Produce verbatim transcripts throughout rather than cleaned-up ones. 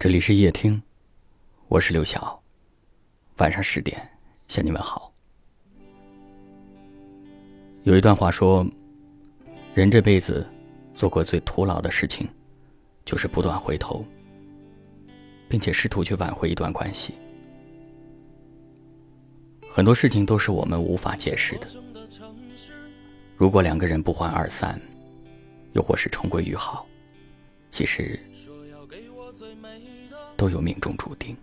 这里是夜听，我是刘晓，晚上十点向你们好。有一段话说，人这辈子做过最徒劳的事情，就是不断回头，并且试图去挽回一段关系。很多事情都是我们无法解释的，如果两个人不欢而散，又或是重归于好，其实都有命中注定。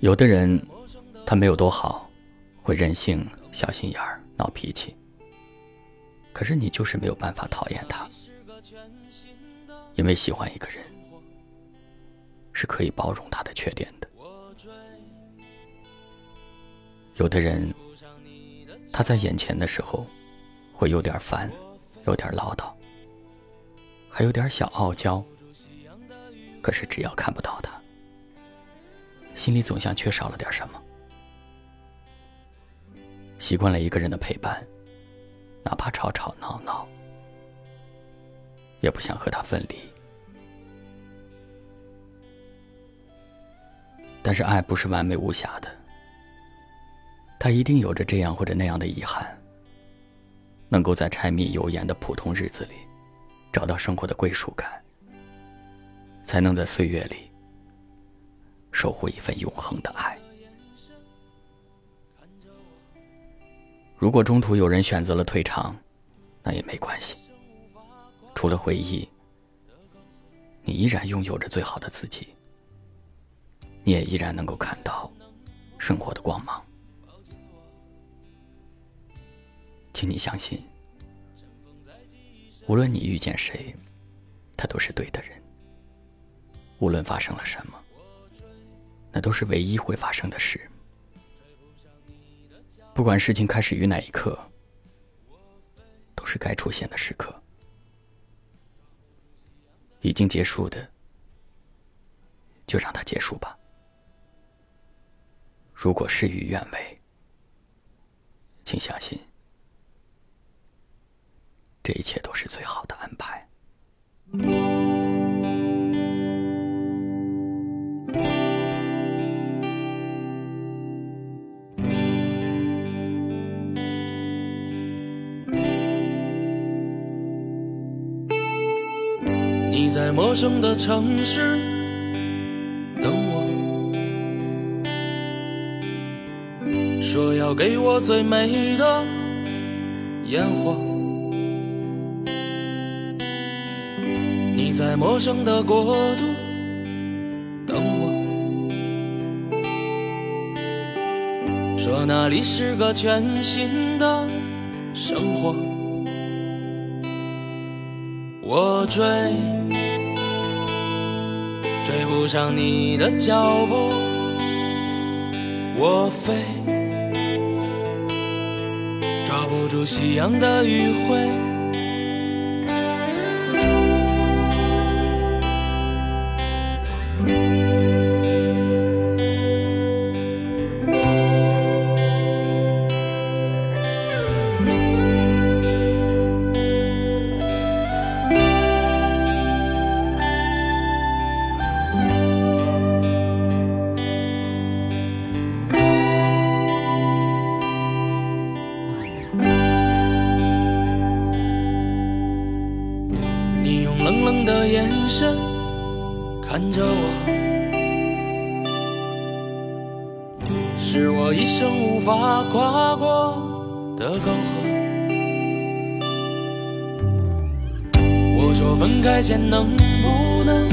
有的人他没有多好，会任性、小心眼儿、闹脾气，可是你就是没有办法讨厌他，因为喜欢一个人是可以包容他的缺点的。有的人他在眼前的时候会有点烦，有点唠叨，还有点小傲娇，可是只要看不到他，心里总像缺少了点什么。习惯了一个人的陪伴，哪怕吵吵闹闹，也不想和他分离。但是爱不是完美无瑕的，他一定有着这样或者那样的遗憾，能够在柴米油盐的普通日子里找到生活的归属感，才能在岁月里守护一份永恒的爱。如果中途有人选择了退场，那也没关系，除了回忆，你依然拥有着最好的自己，你也依然能够看到生活的光芒。请你相信，无论你遇见谁，他都是对的人。无论发生了什么，那都是唯一会发生的事。不管事情开始于哪一刻，都是该出现的时刻。已经结束的，就让它结束吧。如果事与愿违，请相信这一切都是最好的安排。你在陌生的城市等我，说要给我最美的烟火。你在陌生的国度等我，说那里是个全新的生活。我追追不上你的脚步，我飞抓不住夕阳的余晖。冷冷的眼神看着我，是我一生无法跨过的沟壑。我说分开前能不能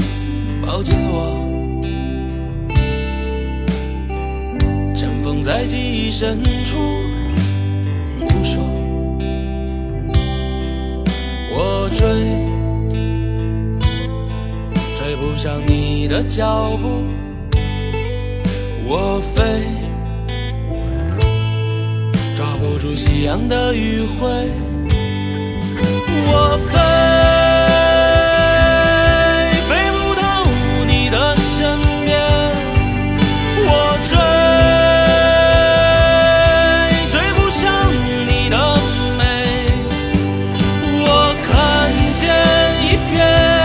抱紧我，尘封在记忆深处不说。我追追不上你的脚步，我飞抓不住夕阳的余晖。我飞飞不到你的身边，我追追不上你的美。我看见一片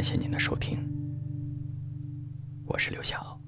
感谢您的收听，我是刘晓。